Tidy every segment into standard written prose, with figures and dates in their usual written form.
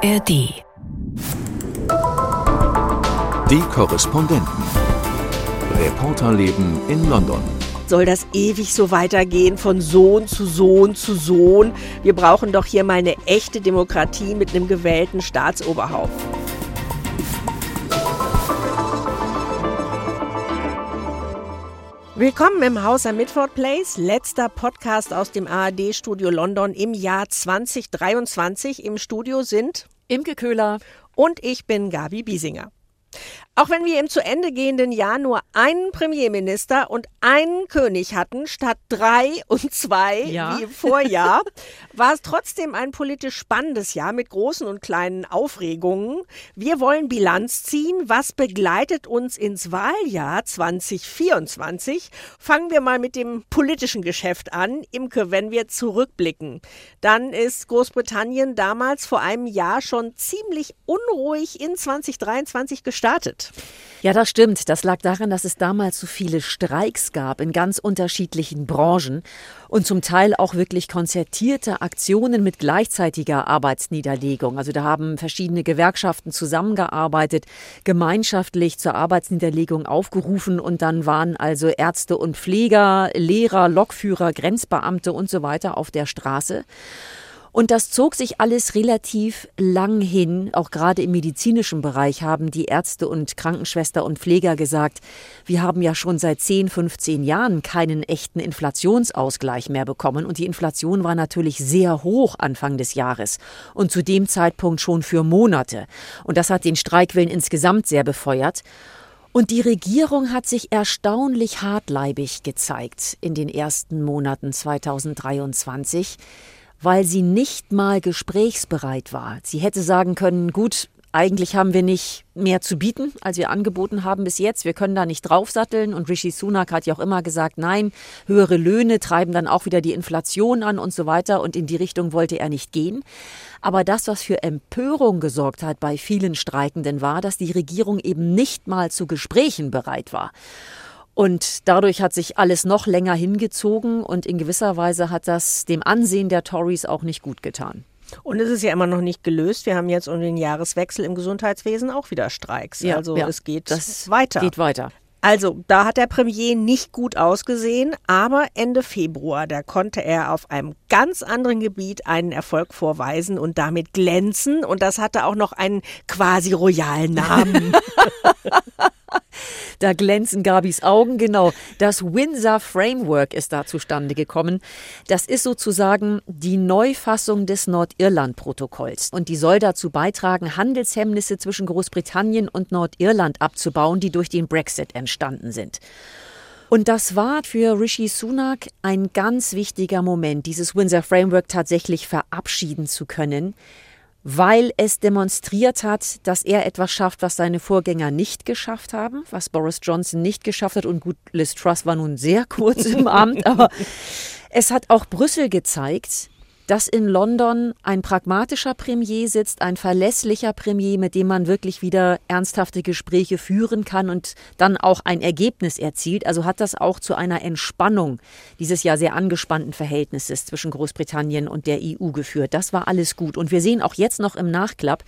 ARD. Die Korrespondenten. Reporterleben in London. Soll das ewig so weitergehen, von Sohn zu Sohn zu Sohn? Wir brauchen doch hier mal eine echte Demokratie mit einem gewählten Staatsoberhaupt. Willkommen im Haus am Mitford Place, letzter Podcast aus dem ARD-Studio London im Jahr 2023. Im Studio sind Imke Köhler und ich bin Gabi Biesinger. Auch wenn wir im zu Ende gehenden Jahr nur einen Premierminister und einen König hatten, statt 3 und 2 wie im Vorjahr, war es trotzdem ein politisch spannendes Jahr mit großen und kleinen Aufregungen. Wir wollen Bilanz ziehen. Was begleitet uns ins Wahljahr 2024? Fangen wir mal mit dem politischen Geschäft an, Imke, wenn wir zurückblicken. Dann ist Großbritannien damals vor einem Jahr schon ziemlich unruhig in 2023 gestartet. Ja, das stimmt. Das lag daran, dass es damals so viele Streiks gab in ganz unterschiedlichen Branchen und zum Teil auch wirklich konzertierte Aktionen mit gleichzeitiger Arbeitsniederlegung. Also da haben verschiedene Gewerkschaften zusammengearbeitet, gemeinschaftlich zur Arbeitsniederlegung aufgerufen und dann waren also Ärzte und Pfleger, Lehrer, Lokführer, Grenzbeamte und so weiter auf der Straße. Und das zog sich alles relativ lang hin. Auch gerade im medizinischen Bereich haben die Ärzte und Krankenschwester und Pfleger gesagt, wir haben ja schon seit 10, 15 Jahren keinen echten Inflationsausgleich mehr bekommen. Und die Inflation war natürlich sehr hoch Anfang des Jahres und zu dem Zeitpunkt schon für Monate. Und das hat den Streikwillen insgesamt sehr befeuert. Und die Regierung hat sich erstaunlich hartleibig gezeigt in den ersten Monaten 2023. Weil sie nicht mal gesprächsbereit war. Sie hätte sagen können, gut, eigentlich haben wir nicht mehr zu bieten, als wir angeboten haben bis jetzt. Wir können da nicht draufsatteln. Und Rishi Sunak hat ja auch immer gesagt, nein, höhere Löhne treiben dann auch wieder die Inflation an und so weiter. Und in die Richtung wollte er nicht gehen. Aber das, was für Empörung gesorgt hat bei vielen Streikenden, war, dass die Regierung eben nicht mal zu Gesprächen bereit war. Und dadurch hat sich alles noch länger hingezogen und in gewisser Weise hat das dem Ansehen der Tories auch nicht gut getan. Und es ist ja immer noch nicht gelöst. Wir haben jetzt um den Jahreswechsel im Gesundheitswesen auch wieder Streiks. Ja, also es geht weiter. Geht weiter. Also da hat der Premier nicht gut ausgesehen, aber Ende Februar, da konnte er auf einem ganz anderen Gebiet einen Erfolg vorweisen und damit glänzen. Und das hatte auch noch einen quasi royalen Namen. Da glänzen Gabis Augen, genau. Das Windsor-Framework ist da zustande gekommen. Das ist sozusagen die Neufassung des Nordirland-Protokolls. Und die soll dazu beitragen, Handelshemmnisse zwischen Großbritannien und Nordirland abzubauen, die durch den Brexit entstanden sind. Und das war für Rishi Sunak ein ganz wichtiger Moment, dieses Windsor-Framework tatsächlich verabschieden zu können, weil es demonstriert hat, dass er etwas schafft, was seine Vorgänger nicht geschafft haben, was Boris Johnson nicht geschafft hat. Und gut, Liz Truss war nun sehr kurz im Amt, aber es hat auch Brüssel gezeigt, dass in London ein pragmatischer Premier sitzt, ein verlässlicher Premier, mit dem man wirklich wieder ernsthafte Gespräche führen kann und dann auch ein Ergebnis erzielt. Also hat das auch zu einer Entspannung dieses ja sehr angespannten Verhältnisses zwischen Großbritannien und der EU geführt. Das war alles gut. Und wir sehen auch jetzt noch im Nachklapp,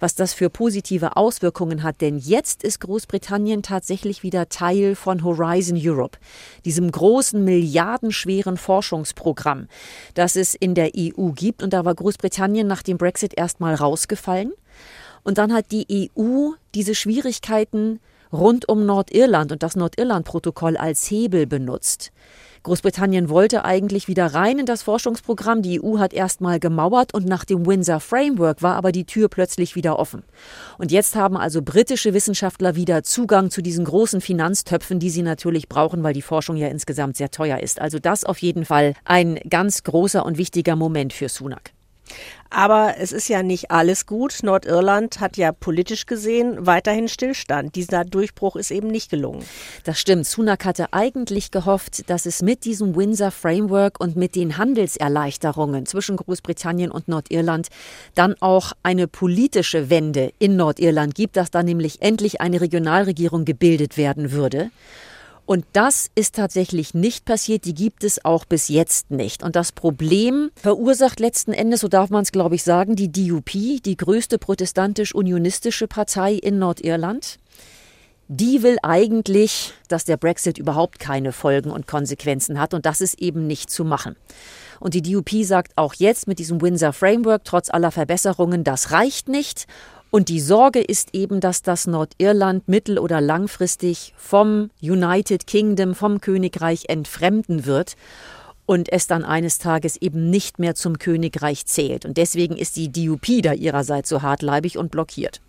was das für positive Auswirkungen hat. Denn jetzt ist Großbritannien tatsächlich wieder Teil von Horizon Europe, diesem großen, milliardenschweren Forschungsprogramm, das es in der EU gibt. Und da war Großbritannien nach dem Brexit erstmal rausgefallen. Und dann hat die EU diese Schwierigkeiten rund um Nordirland und das Nordirland-Protokoll als Hebel benutzt. Großbritannien wollte eigentlich wieder rein in das Forschungsprogramm. Die EU hat erstmal gemauert und nach dem Windsor-Framework war aber die Tür plötzlich wieder offen. Und jetzt haben also britische Wissenschaftler wieder Zugang zu diesen großen Finanztöpfen, die sie natürlich brauchen, weil die Forschung ja insgesamt sehr teuer ist. Also das auf jeden Fall ein ganz großer und wichtiger Moment für Sunak. Aber es ist ja nicht alles gut. Nordirland hat ja politisch gesehen weiterhin Stillstand. Dieser Durchbruch ist eben nicht gelungen. Das stimmt. Sunak hatte eigentlich gehofft, dass es mit diesem Windsor-Framework und mit den Handelserleichterungen zwischen Großbritannien und Nordirland dann auch eine politische Wende in Nordirland gibt, dass da nämlich endlich eine Regionalregierung gebildet werden würde. Und das ist tatsächlich nicht passiert. Die gibt es auch bis jetzt nicht. Und das Problem verursacht letzten Endes, so darf man es, glaube ich, sagen, die DUP, die größte protestantisch-unionistische Partei in Nordirland. Die will eigentlich, dass der Brexit überhaupt keine Folgen und Konsequenzen hat. Und das ist eben nicht zu machen. Und die DUP sagt auch jetzt mit diesem Windsor-Framework, trotz aller Verbesserungen, das reicht nicht. Und die Sorge ist eben, dass das Nordirland mittel- oder langfristig vom United Kingdom, vom Königreich entfremden wird und es dann eines Tages eben nicht mehr zum Königreich zählt. Und deswegen ist die DUP da ihrerseits so hartleibig und blockiert.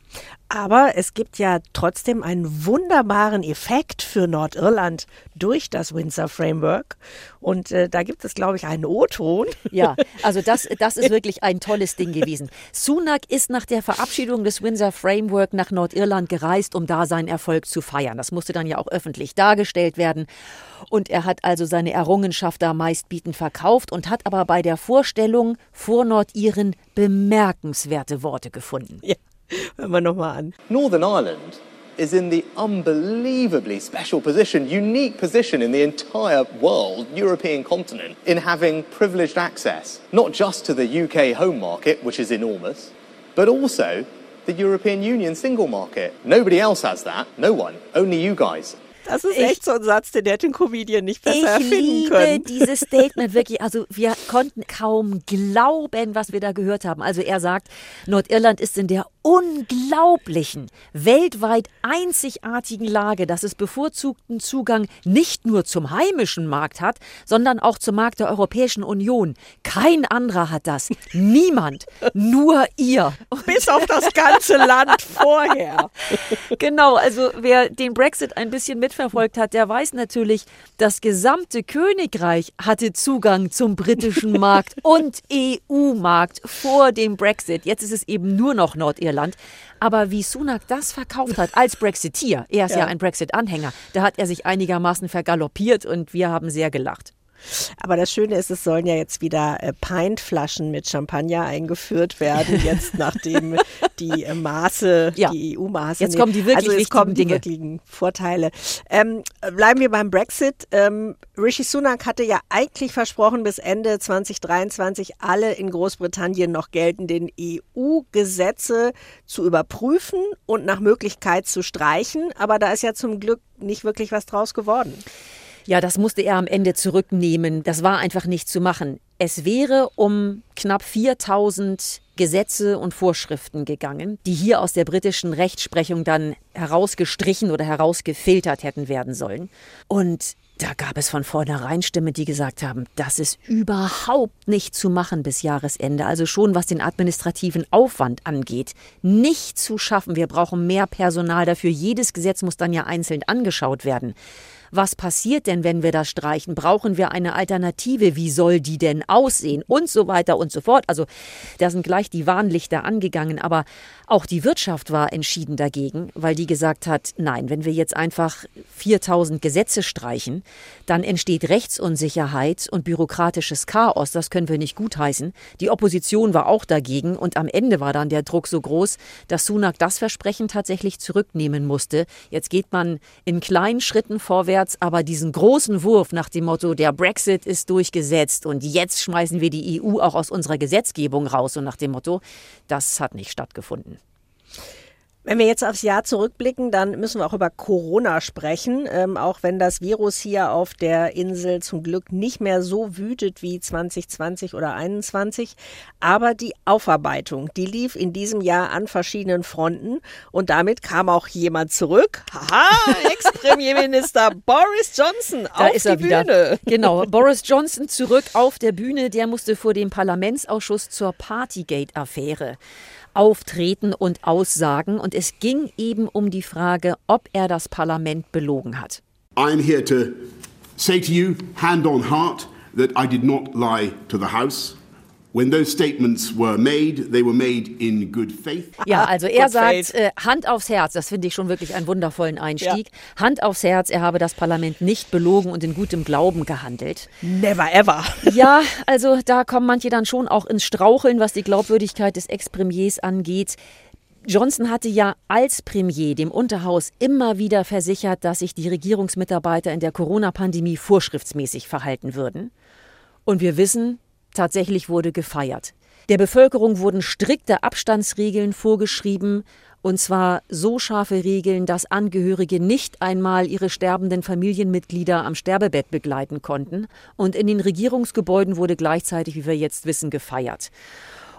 Aber es gibt ja trotzdem einen wunderbaren Effekt für Nordirland durch das Windsor-Framework. Und da gibt es, glaube ich, einen O-Ton. Ja, also das ist wirklich ein tolles Ding gewesen. Sunak ist nach der Verabschiedung des Windsor-Framework nach Nordirland gereist, um da seinen Erfolg zu feiern. Das musste dann ja auch öffentlich dargestellt werden. Und er hat also seine Errungenschaft da meistbietend verkauft und hat aber bei der Vorstellung vor Nordiren bemerkenswerte Worte gefunden. Ja. Hören wir nochmal an. Northern Ireland is in the unbelievably special position, unique position in the entire world, European continent, in having privileged access, not just to the UK home market, which is enormous, but also the European Union single market. Nobody else has that. No one. Only you guys. Das ist echt so ein Satz, den hätte ein Comedian nicht besser erfinden können. Ich liebe dieses Statement wirklich. Also wir konnten kaum glauben, was wir da gehört haben. Also er sagt, Nordirland ist in der unglaublichen, weltweit einzigartigen Lage, dass es bevorzugten Zugang nicht nur zum heimischen Markt hat, sondern auch zum Markt der Europäischen Union. Kein anderer hat das. Niemand. Nur ihr. Bis auf das ganze Land vorher. Genau, also wer den Brexit ein bisschen mitverfolgt hat, der weiß natürlich, das gesamte Königreich hatte Zugang zum britischen Markt und EU-Markt vor dem Brexit. Jetzt ist es eben nur noch Nordirland. Aber wie Sunak das verkauft hat als Brexiteer, er ist ja ein Brexit-Anhänger, da hat er sich einigermaßen vergaloppiert und wir haben sehr gelacht. Aber das Schöne ist, es sollen ja jetzt wieder Pintflaschen mit Champagner eingeführt werden, jetzt nachdem die Maße, die EU-Maße. Jetzt kommen die wirklich wichtigen Vorteile. Bleiben wir beim Brexit. Rishi Sunak hatte ja eigentlich versprochen, bis Ende 2023 alle in Großbritannien noch geltenden EU-Gesetze zu überprüfen und nach Möglichkeit zu streichen. Aber da ist ja zum Glück nicht wirklich was draus geworden. Ja, das musste er am Ende zurücknehmen. Das war einfach nicht zu machen. Es wäre um knapp 4000 Gesetze und Vorschriften gegangen, die hier aus der britischen Rechtsprechung dann herausgestrichen oder herausgefiltert hätten werden sollen. Und da gab es von vornherein Stimmen, die gesagt haben, das ist überhaupt nicht zu machen bis Jahresende. Also schon was den administrativen Aufwand angeht, nicht zu schaffen. Wir brauchen mehr Personal dafür. Jedes Gesetz muss dann ja einzeln angeschaut werden. Was passiert denn, wenn wir das streichen? Brauchen wir eine Alternative? Wie soll die denn aussehen? Und so weiter und so fort. Also da sind gleich die Warnlichter angegangen. Aber auch die Wirtschaft war entschieden dagegen, weil die gesagt hat, nein, wenn wir jetzt einfach 4000 Gesetze streichen, dann entsteht Rechtsunsicherheit und bürokratisches Chaos. Das können wir nicht gutheißen. Die Opposition war auch dagegen. Und am Ende war dann der Druck so groß, dass Sunak das Versprechen tatsächlich zurücknehmen musste. Jetzt geht man in kleinen Schritten vorwärts. Aber diesen großen Wurf nach dem Motto, der Brexit ist durchgesetzt und jetzt schmeißen wir die EU auch aus unserer Gesetzgebung raus und nach dem Motto, das hat nicht stattgefunden. Wenn wir jetzt aufs Jahr zurückblicken, dann müssen wir auch über Corona sprechen. Auch wenn das Virus hier auf der Insel zum Glück nicht mehr so wütet wie 2020 oder 2021. Aber die Aufarbeitung, die lief in diesem Jahr an verschiedenen Fronten. Und damit kam auch jemand zurück. Haha, Ex-Premierminister Boris Johnson auf die Bühne. Genau, Boris Johnson zurück auf der Bühne. Der musste vor dem Parlamentsausschuss zur Partygate-Affäre auftreten und aussagen. Und es ging eben um die Frage, ob er das Parlament belogen hat. I'm here to say to you, hand on heart, that I did not lie to the House. When those statements were made, they were made in good faith. Ja, also er sagt, Hand aufs Herz, das finde ich schon wirklich einen wundervollen Einstieg. Ja. Hand aufs Herz, er habe das Parlament nicht belogen und in gutem Glauben gehandelt. Never ever. Ja, also da kommen manche dann schon auch ins Straucheln, was die Glaubwürdigkeit des Ex-Premiers angeht. Johnson hatte ja als Premier dem Unterhaus immer wieder versichert, dass sich die Regierungsmitarbeiter in der Corona-Pandemie vorschriftsmäßig verhalten würden. Und wir wissen, tatsächlich wurde gefeiert. Der Bevölkerung wurden strikte Abstandsregeln vorgeschrieben, und zwar so scharfe Regeln, dass Angehörige nicht einmal ihre sterbenden Familienmitglieder am Sterbebett begleiten konnten. Und in den Regierungsgebäuden wurde gleichzeitig, wie wir jetzt wissen, gefeiert.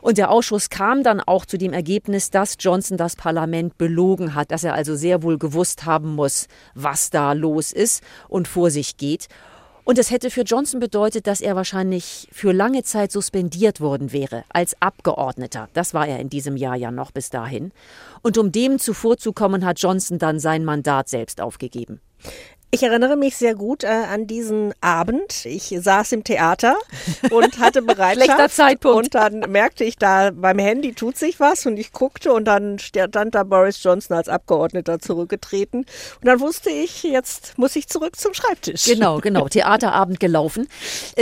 Und der Ausschuss kam dann auch zu dem Ergebnis, dass Johnson das Parlament belogen hat, dass er also sehr wohl gewusst haben muss, was da los ist und vor sich geht. Und das hätte für Johnson bedeutet, dass er wahrscheinlich für lange Zeit suspendiert worden wäre als Abgeordneter. Das war er in diesem Jahr ja noch bis dahin. Und um dem zuvorzukommen, hat Johnson dann sein Mandat selbst aufgegeben. Ich erinnere mich sehr gut an diesen Abend. Ich saß im Theater und hatte Bereitschaft. Schlechter Zeitpunkt. Und dann merkte ich da, beim Handy tut sich was und ich guckte und dann stand da Boris Johnson als Abgeordneter zurückgetreten. Und dann wusste ich, jetzt muss ich zurück zum Schreibtisch. Genau. Theaterabend gelaufen.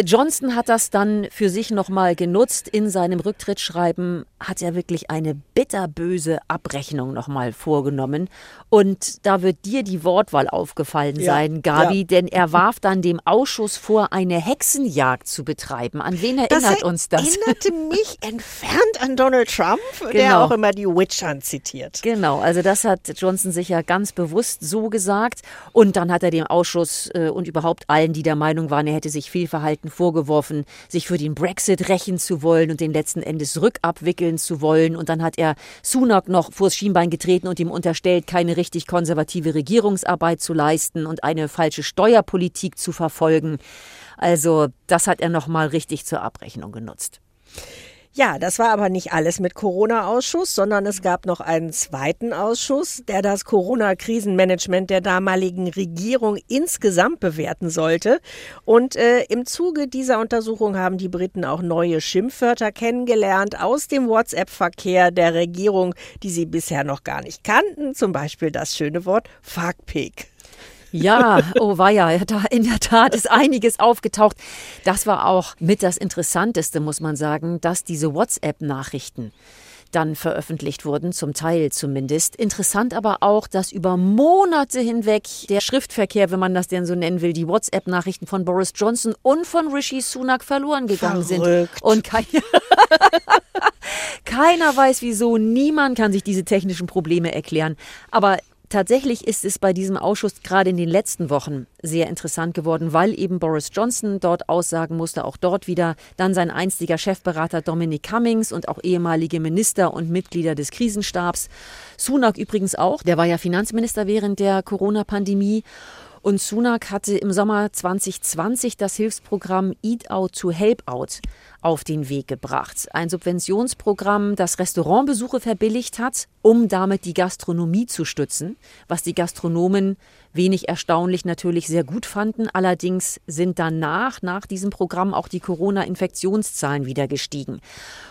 Johnson hat das dann für sich nochmal genutzt. In seinem Rücktrittsschreiben hat er wirklich eine bitterböse Abrechnung nochmal vorgenommen. Und da wird dir die Wortwahl aufgefallen sein. Gabi, denn er warf dann dem Ausschuss vor, eine Hexenjagd zu betreiben. An wen erinnert uns das? Das erinnerte mich entfernt an Donald Trump, der auch immer die Witchern zitiert. Genau, also das hat Johnson sich ja ganz bewusst so gesagt. Und dann hat er dem Ausschuss und überhaupt allen, die der Meinung waren, er hätte sich Fehlverhalten vorgeworfen, sich für den Brexit rächen zu wollen und den letzten Endes rückabwickeln zu wollen. Und dann hat er Sunak noch vors Schienbein getreten und ihm unterstellt, keine richtig konservative Regierungsarbeit zu leisten und eine falsche Steuerpolitik zu verfolgen. Also das hat er nochmal richtig zur Abrechnung genutzt. Ja, das war aber nicht alles mit Corona-Ausschuss, sondern es gab noch einen zweiten Ausschuss, der das Corona-Krisenmanagement der damaligen Regierung insgesamt bewerten sollte. Und im Zuge dieser Untersuchung haben die Briten auch neue Schimpfwörter kennengelernt aus dem WhatsApp-Verkehr der Regierung, die sie bisher noch gar nicht kannten. Zum Beispiel das schöne Wort Fuckpig. Ja, oh weia, da in der Tat ist einiges aufgetaucht. Das war auch mit das Interessanteste, muss man sagen, dass diese WhatsApp-Nachrichten dann veröffentlicht wurden, zum Teil zumindest. Interessant aber auch, dass über Monate hinweg der Schriftverkehr, wenn man das denn so nennen will, die WhatsApp-Nachrichten von Boris Johnson und von Rishi Sunak verloren gegangen sind. Und keiner weiß wieso, niemand kann sich diese technischen Probleme erklären. Aber tatsächlich ist es bei diesem Ausschuss gerade in den letzten Wochen sehr interessant geworden, weil eben Boris Johnson dort aussagen musste, auch dort wieder. Dann sein einstiger Chefberater Dominic Cummings und auch ehemalige Minister und Mitglieder des Krisenstabs. Sunak übrigens auch, der war ja Finanzminister während der Corona-Pandemie. Und Sunak hatte im Sommer 2020 das Hilfsprogramm Eat Out to Help Out auf den Weg gebracht. Ein Subventionsprogramm, das Restaurantbesuche verbilligt hat, um damit die Gastronomie zu stützen, was die Gastronomen wenig erstaunlich natürlich sehr gut fanden. Allerdings sind danach, nach diesem Programm, auch die Corona-Infektionszahlen wieder gestiegen.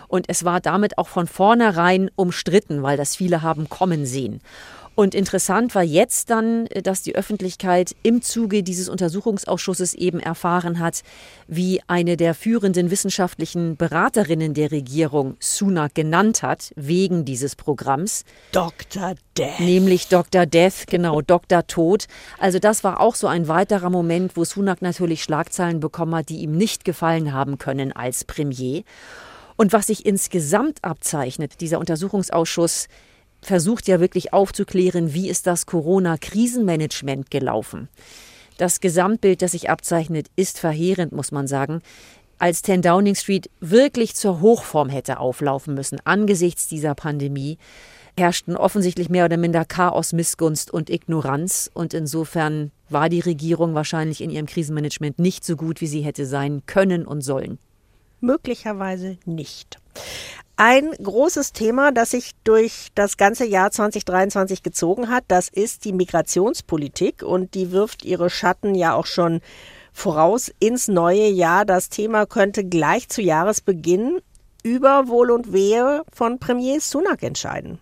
Und es war damit auch von vornherein umstritten, weil das viele haben kommen sehen. Und interessant war jetzt dann, dass die Öffentlichkeit im Zuge dieses Untersuchungsausschusses eben erfahren hat, wie eine der führenden wissenschaftlichen Beraterinnen der Regierung Sunak genannt hat, wegen dieses Programms. Dr. Death. Nämlich Dr. Death, genau, Dr. Tod. Also das war auch so ein weiterer Moment, wo Sunak natürlich Schlagzeilen bekommen hat, die ihm nicht gefallen haben können als Premier. Und was sich insgesamt abzeichnet, dieser Untersuchungsausschuss versucht ja wirklich aufzuklären, wie ist das Corona-Krisenmanagement gelaufen. Das Gesamtbild, das sich abzeichnet, ist verheerend, muss man sagen. Als 10 Downing Street wirklich zur Hochform hätte auflaufen müssen, angesichts dieser Pandemie, herrschten offensichtlich mehr oder minder Chaos, Missgunst und Ignoranz. Und insofern war die Regierung wahrscheinlich in ihrem Krisenmanagement nicht so gut, wie sie hätte sein können und sollen. Möglicherweise nicht. Ein großes Thema, das sich durch das ganze Jahr 2023 gezogen hat, das ist die Migrationspolitik, und die wirft ihre Schatten ja auch schon voraus ins neue Jahr. Das Thema könnte gleich zu Jahresbeginn über Wohl und Wehe von Premier Sunak entscheiden.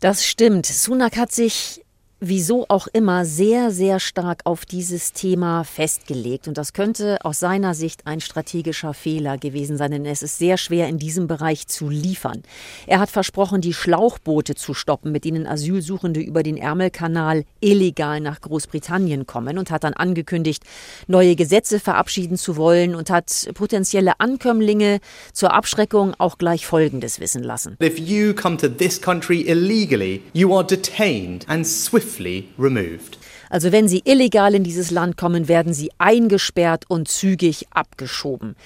Das stimmt. Sunak hat sich wieso auch immer, sehr, sehr stark auf dieses Thema festgelegt. Und das könnte aus seiner Sicht ein strategischer Fehler gewesen sein, denn es ist sehr schwer, in diesem Bereich zu liefern. Er hat versprochen, die Schlauchboote zu stoppen, mit denen Asylsuchende über den Ärmelkanal illegal nach Großbritannien kommen, und hat dann angekündigt, neue Gesetze verabschieden zu wollen, und hat potenzielle Ankömmlinge zur Abschreckung auch gleich Folgendes wissen lassen. If you come to this country illegally, you are detained and swiftly removed. Also wenn sie illegal in dieses Land kommen, werden sie eingesperrt und zügig abgeschoben.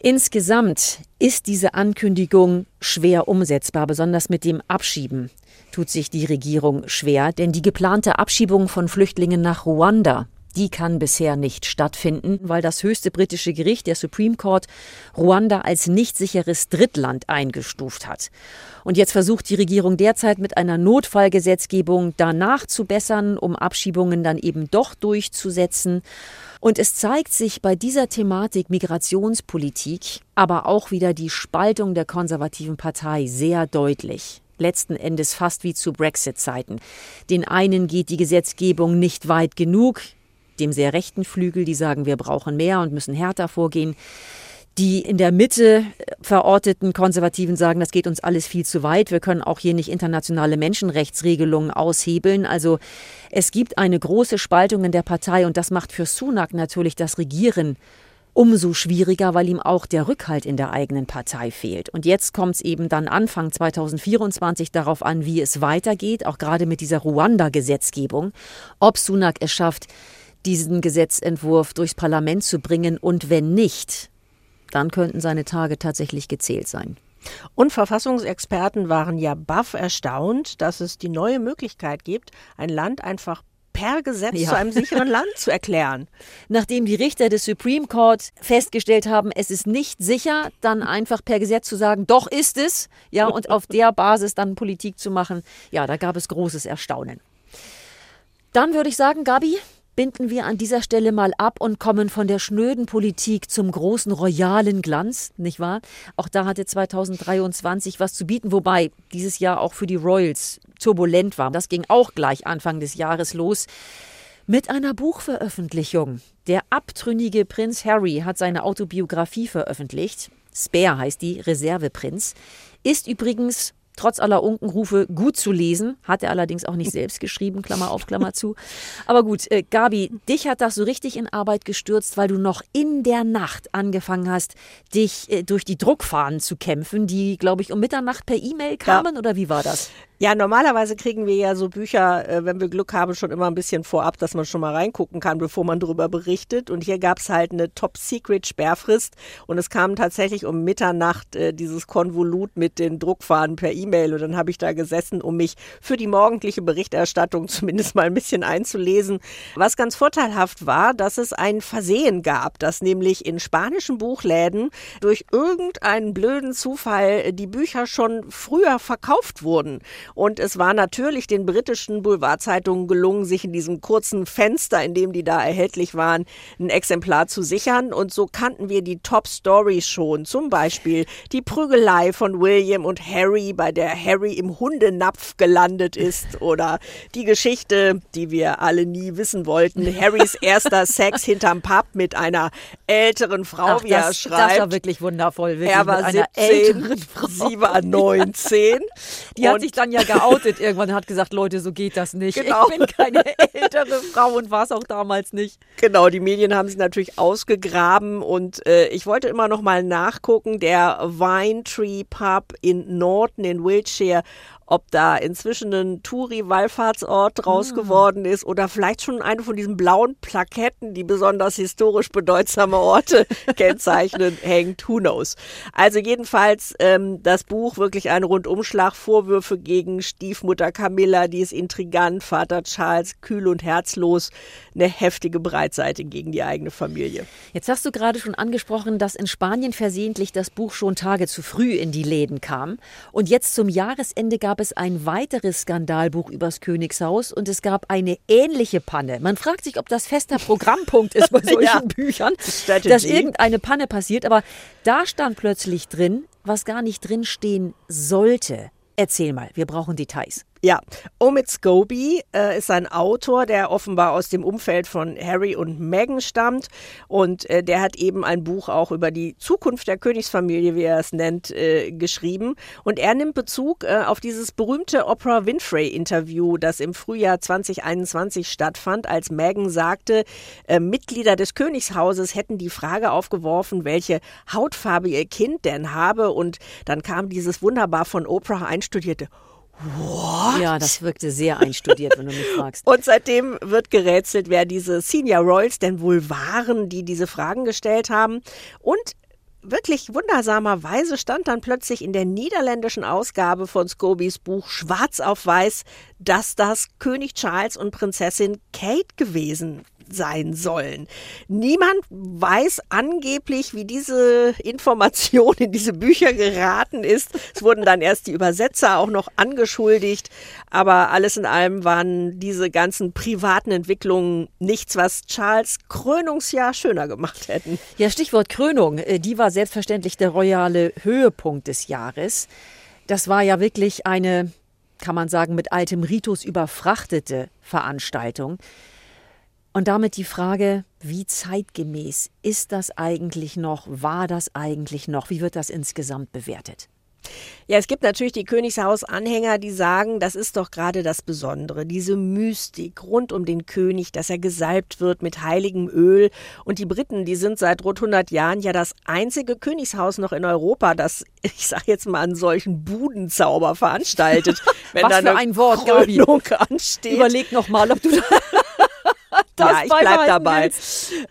Insgesamt ist diese Ankündigung schwer umsetzbar, besonders mit dem Abschieben tut sich die Regierung schwer, denn die geplante Abschiebung von Flüchtlingen nach Ruanda, die kann bisher nicht stattfinden, weil das höchste britische Gericht, der Supreme Court, Ruanda als nicht sicheres Drittland eingestuft hat. Und jetzt versucht die Regierung derzeit mit einer Notfallgesetzgebung danach zu bessern, um Abschiebungen dann eben doch durchzusetzen. Und es zeigt sich bei dieser Thematik Migrationspolitik, aber auch wieder die Spaltung der konservativen Partei sehr deutlich. Letzten Endes fast wie zu Brexit-Zeiten. Den einen geht die Gesetzgebung nicht weit genug, dem sehr rechten Flügel, die sagen, wir brauchen mehr und müssen härter vorgehen. Die in der Mitte verorteten Konservativen sagen, das geht uns alles viel zu weit. Wir können auch hier nicht internationale Menschenrechtsregelungen aushebeln. Also es gibt eine große Spaltung in der Partei, und das macht für Sunak natürlich das Regieren umso schwieriger, weil ihm auch der Rückhalt in der eigenen Partei fehlt. Und jetzt kommt es eben dann Anfang 2024 darauf an, wie es weitergeht, auch gerade mit dieser Ruanda-Gesetzgebung, ob Sunak es schafft, diesen Gesetzentwurf durchs Parlament zu bringen, und wenn nicht, dann könnten seine Tage tatsächlich gezählt sein. Und Verfassungsexperten waren ja baff erstaunt, dass es die neue Möglichkeit gibt, ein Land einfach per Gesetz zu einem sicheren Land zu erklären. Nachdem die Richter des Supreme Court festgestellt haben, es ist nicht sicher, dann einfach per Gesetz zu sagen, doch ist es, ja, und auf der Basis dann Politik zu machen, ja, da gab es großes Erstaunen. Dann würde ich sagen, Gabi, binden wir an dieser Stelle mal ab und kommen von der schnöden Politik zum großen royalen Glanz, nicht wahr? Auch da hatte 2023 was zu bieten, wobei dieses Jahr auch für die Royals turbulent war. Das ging auch gleich Anfang des Jahres los mit einer Buchveröffentlichung. Der abtrünnige Prince Harry hat seine Autobiografie veröffentlicht. Spare heißt die, Reserveprinz. Ist übrigens trotz aller Unkenrufe gut zu lesen, hat er allerdings auch nicht selbst geschrieben, Klammer auf, Klammer zu. Aber gut, Gabi, dich hat das so richtig in Arbeit gestürzt, weil du noch in der Nacht angefangen hast, dich durch die Druckfahnen zu kämpfen, die, glaube ich, um Mitternacht per E-Mail kamen, ja. Oder wie war das? Ja, normalerweise kriegen wir ja so Bücher, wenn wir Glück haben, schon immer ein bisschen vorab, dass man schon mal reingucken kann, bevor man darüber berichtet. Und hier gab es halt eine Top-Secret-Sperrfrist. Und es kam tatsächlich um Mitternacht dieses Konvolut mit den Druckfahnen per E-Mail. Und dann habe ich da gesessen, um mich für die morgendliche Berichterstattung zumindest mal ein bisschen einzulesen. Was ganz vorteilhaft war, dass es ein Versehen gab, dass nämlich in spanischen Buchläden durch irgendeinen blöden Zufall die Bücher schon früher verkauft wurden. Und es war natürlich den britischen Boulevardzeitungen gelungen, sich in diesem kurzen Fenster, in dem die da erhältlich waren, ein Exemplar zu sichern. Und so kannten wir die Top-Story schon. Zum Beispiel die Prügelei von William und Harry, bei der Harry im Hundenapf gelandet ist. Oder die Geschichte, die wir alle nie wissen wollten, Harrys erster Sex hinterm Pub mit einer älteren Frau, wie er schreibt. Das war wirklich wundervoll. Wirklich, er war 17, sie war 19. Die hat sich dann ja geoutet irgendwann, hat gesagt, Leute, so geht das nicht. Genau. Ich bin keine ältere Frau und war es auch damals nicht. Genau, die Medien haben sich natürlich ausgegraben, und ich wollte immer noch mal nachgucken, der Vine Tree Pub in Norton in Wiltshire, ob da inzwischen ein Touri-Wallfahrtsort draus geworden ist oder vielleicht schon eine von diesen blauen Plaketten, die besonders historisch bedeutsame Orte kennzeichnen, hängt, who knows. Also jedenfalls das Buch, wirklich ein Rundumschlag, Vorwürfe gegen Stiefmutter Camilla, die ist intrigant, Vater Charles, kühl und herzlos, eine heftige Breitseite gegen die eigene Familie. Jetzt hast du gerade schon angesprochen, dass in Spanien versehentlich das Buch schon Tage zu früh in die Läden kam, und jetzt zum Jahresende gab es ein weiteres Skandalbuch übers Königshaus, und es gab eine ähnliche Panne. Man fragt sich, ob das fester Programmpunkt ist bei solchen Büchern, dass irgendeine Panne passiert. Aber da stand plötzlich drin, was gar nicht drinstehen sollte. Erzähl mal, wir brauchen Details. Ja, Omid Scobie ist ein Autor, der offenbar aus dem Umfeld von Harry und Meghan stammt. Und der hat eben ein Buch auch über die Zukunft der Königsfamilie, wie er es nennt, geschrieben. Und er nimmt Bezug auf dieses berühmte Oprah Winfrey-Interview, das im Frühjahr 2021 stattfand, als Meghan sagte, Mitglieder des Königshauses hätten die Frage aufgeworfen, welche Hautfarbe ihr Kind denn habe. Und dann kam dieses wunderbar von Oprah einstudierte What? Ja, das wirkte sehr einstudiert, wenn du mich fragst. Und seitdem wird gerätselt, wer diese Senior Royals denn wohl waren, die diese Fragen gestellt haben. Und wirklich wundersamerweise stand dann plötzlich in der niederländischen Ausgabe von Scobies Buch schwarz auf weiß, dass das König Charles und Prinzessin Kate gewesen sein sollen. Niemand weiß angeblich, wie diese Information in diese Bücher geraten ist. Es wurden dann erst die Übersetzer auch noch angeschuldigt. Aber alles in allem waren diese ganzen privaten Entwicklungen nichts, was Charles Krönungsjahr schöner gemacht hätten. Ja, Stichwort Krönung. Die war selbstverständlich der royale Höhepunkt des Jahres. Das war ja wirklich eine, kann man sagen, mit altem Ritus überfrachtete Veranstaltung. Und damit die Frage, wie zeitgemäß ist das eigentlich noch, war das eigentlich noch, wie wird das insgesamt bewertet? Ja, es gibt natürlich die Königshaus-Anhänger, die sagen, das ist doch gerade das Besondere, diese Mystik rund um den König, dass er gesalbt wird mit heiligem Öl. Und die Briten, die sind seit rund 100 Jahren ja das einzige Königshaus noch in Europa, das, ich sage jetzt mal, einen solchen Budenzauber veranstaltet. Wenn was da für ein Wort, Gabi. Ansteht. Überleg nochmal, ob du da... Ja, ich bleib dabei.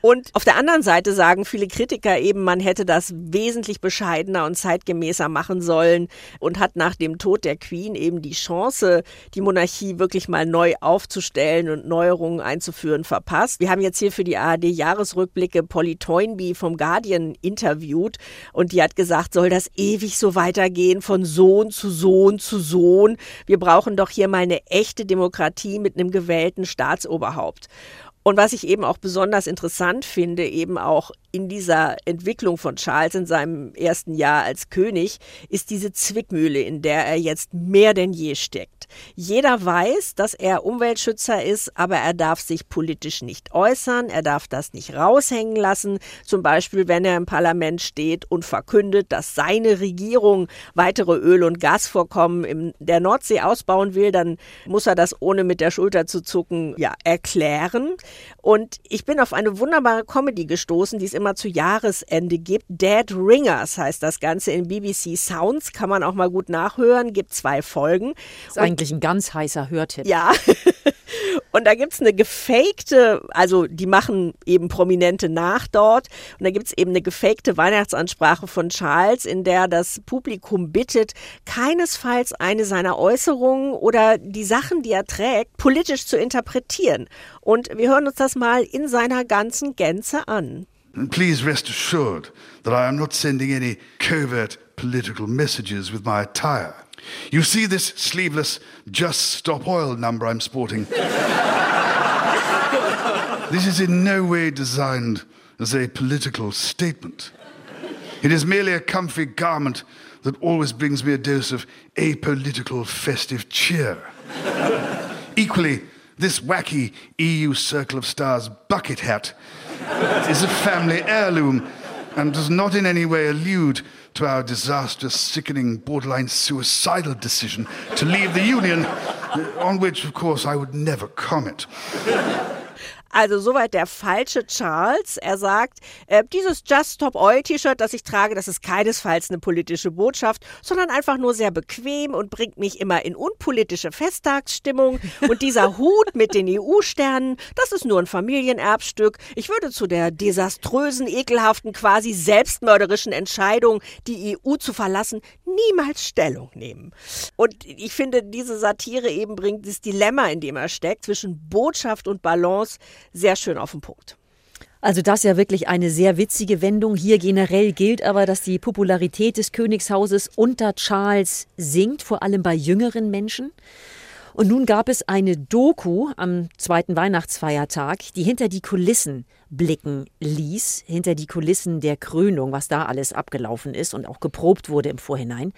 Und auf der anderen Seite sagen viele Kritiker eben, man hätte das wesentlich bescheidener und zeitgemäßer machen sollen und hat nach dem Tod der Queen eben die Chance, die Monarchie wirklich mal neu aufzustellen und Neuerungen einzuführen, verpasst. Wir haben jetzt hier für die ARD-Jahresrückblicke Polly Toynbee vom Guardian interviewt und die hat gesagt, soll das ewig so weitergehen von Sohn zu Sohn zu Sohn? Wir brauchen doch hier mal eine echte Demokratie mit einem gewählten Staatsoberhaupt. Und was ich eben auch besonders interessant finde, eben auch in dieser Entwicklung von Charles in seinem ersten Jahr als König, ist diese Zwickmühle, in der er jetzt mehr denn je steckt. Jeder weiß, dass er Umweltschützer ist, aber er darf sich politisch nicht äußern, er darf das nicht raushängen lassen. Zum Beispiel, wenn er im Parlament steht und verkündet, dass seine Regierung weitere Öl- und Gasvorkommen in der Nordsee ausbauen will, dann muss er das, ohne mit der Schulter zu zucken, ja, erklären. Und ich bin auf eine wunderbare Comedy gestoßen, die es immer zu Jahresende gibt. Dead Ringers heißt das Ganze in BBC Sounds, kann man auch mal gut nachhören, gibt 2 Folgen. Ist eigentlich ein ganz heißer Hörtipp. Ja, und da gibt es eine gefakte, also die machen eben Prominente nach dort, und da gibt es eben eine gefakte Weihnachtsansprache von Charles, in der das Publikum bittet, keinesfalls eine seiner Äußerungen oder die Sachen, die er trägt, politisch zu interpretieren. Und wir hören uns das mal in seiner ganzen Gänze an. And please rest assured that I am not sending any covert political messages with my attire. You see this sleeveless Just Stop Oil number I'm sporting? This is in no way designed as a political statement. It is merely a comfy garment that always brings me a dose of apolitical festive cheer. Equally, this wacky EU Circle of Stars bucket hat is a family heirloom and does not in any way allude to our disastrous, sickening, borderline suicidal decision to leave the Union, on which, of course, I would never comment. Also soweit der falsche Charles. Er sagt, dieses Just Stop Oil T-Shirt, das ich trage, das ist keinesfalls eine politische Botschaft, sondern einfach nur sehr bequem und bringt mich immer in unpolitische Festtagsstimmung. Und dieser Hut mit den EU-Sternen, das ist nur ein Familienerbstück. Ich würde zu der desaströsen, ekelhaften, quasi selbstmörderischen Entscheidung, die EU zu verlassen, niemals Stellung nehmen. Und ich finde, diese Satire eben bringt das Dilemma, in dem er steckt, zwischen Botschaft und Balance, sehr schön auf den Punkt. Also das ist ja wirklich eine sehr witzige Wendung. Hier generell gilt aber, dass die Popularität des Königshauses unter Charles sinkt, vor allem bei jüngeren Menschen. Und nun gab es eine Doku am zweiten Weihnachtsfeiertag, die hinter die Kulissen blicken ließ, hinter die Kulissen der Krönung, was da alles abgelaufen ist und auch geprobt wurde im Vorhinein.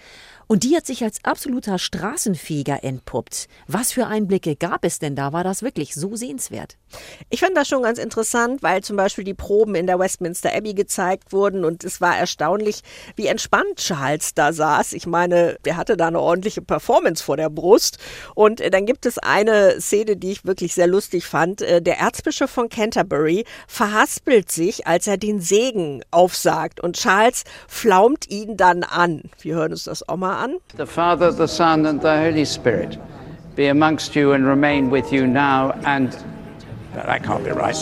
Und die hat sich als absoluter Straßenfeger entpuppt. Was für Einblicke gab es denn da? War das wirklich so sehenswert? Ich fand das schon ganz interessant, weil zum Beispiel die Proben in der Westminster Abbey gezeigt wurden und es war erstaunlich, wie entspannt Charles da saß. Ich meine, der hatte da eine ordentliche Performance vor der Brust. Und dann gibt es eine Szene, die ich wirklich sehr lustig fand. Der Erzbischof von Canterbury verhaspelt sich, als er den Segen aufsagt. Und Charles flaumt ihn dann an. Wir hören uns das auch mal an. The Father, the Son and the Holy Spirit be amongst you and remain with you now and... That can't be right.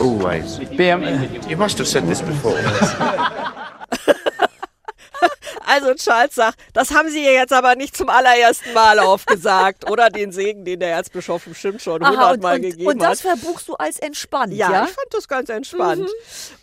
Always. You must have said this before. Also Charles sagt, das haben Sie jetzt aber nicht zum allerersten Mal aufgesagt. Oder den Segen, den der Erzbischof bestimmt schon 100-mal gegeben hat. Und das verbuchst du als entspannt, ja? Ich fand das ganz entspannt.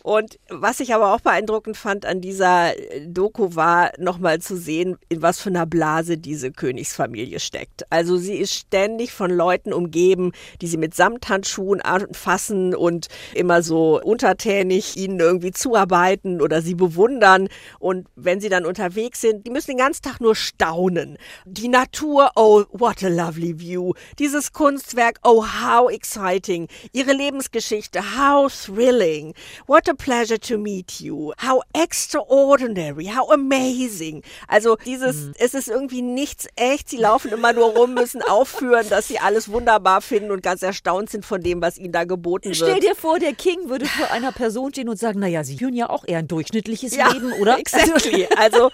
Und was ich aber auch beeindruckend fand an dieser Doku war, nochmal zu sehen, in was für einer Blase diese Königsfamilie steckt. Also sie ist ständig von Leuten umgeben, die sie mit Samthandschuhen anfassen und immer so untertänig ihnen irgendwie zuarbeiten oder sie bewundern. Und wenn sie dann unterwegs sind, die müssen den ganzen Tag nur staunen. Die Natur, oh, what a lovely view. Dieses Kunstwerk, oh, how exciting. Ihre Lebensgeschichte, how thrilling. What a pleasure to meet you. How extraordinary, how amazing. Also dieses, es ist irgendwie nichts echt. Sie laufen immer nur rum, müssen aufführen, dass sie alles wunderbar finden und ganz erstaunt sind von dem, was ihnen da geboten wird. Stell dir vor, der King würde vor einer Person stehen und sagen, naja, sie führen ja auch eher ein durchschnittliches Leben, oder? Exactly. Also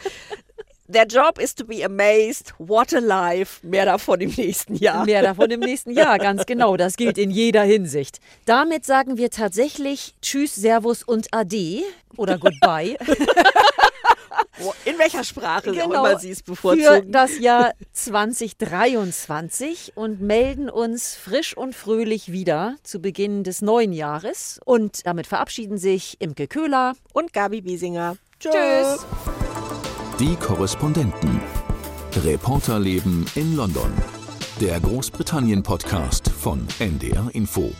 der Job is to be amazed, what a life, mehr davon im nächsten Jahr. Mehr davon im nächsten Jahr, ganz genau, das gilt in jeder Hinsicht. Damit sagen wir tatsächlich Tschüss, Servus und Ade oder Goodbye. In welcher Sprache genau, auch immer Sie es bevorzugen. Für das Jahr 2023 und melden uns frisch und fröhlich wieder zu Beginn des neuen Jahres. Und damit verabschieden sich Imke Köhler und Gabi Biesinger. Tschüss! Die Korrespondenten. Reporterleben in London. Der Großbritannien-Podcast von NDR Info.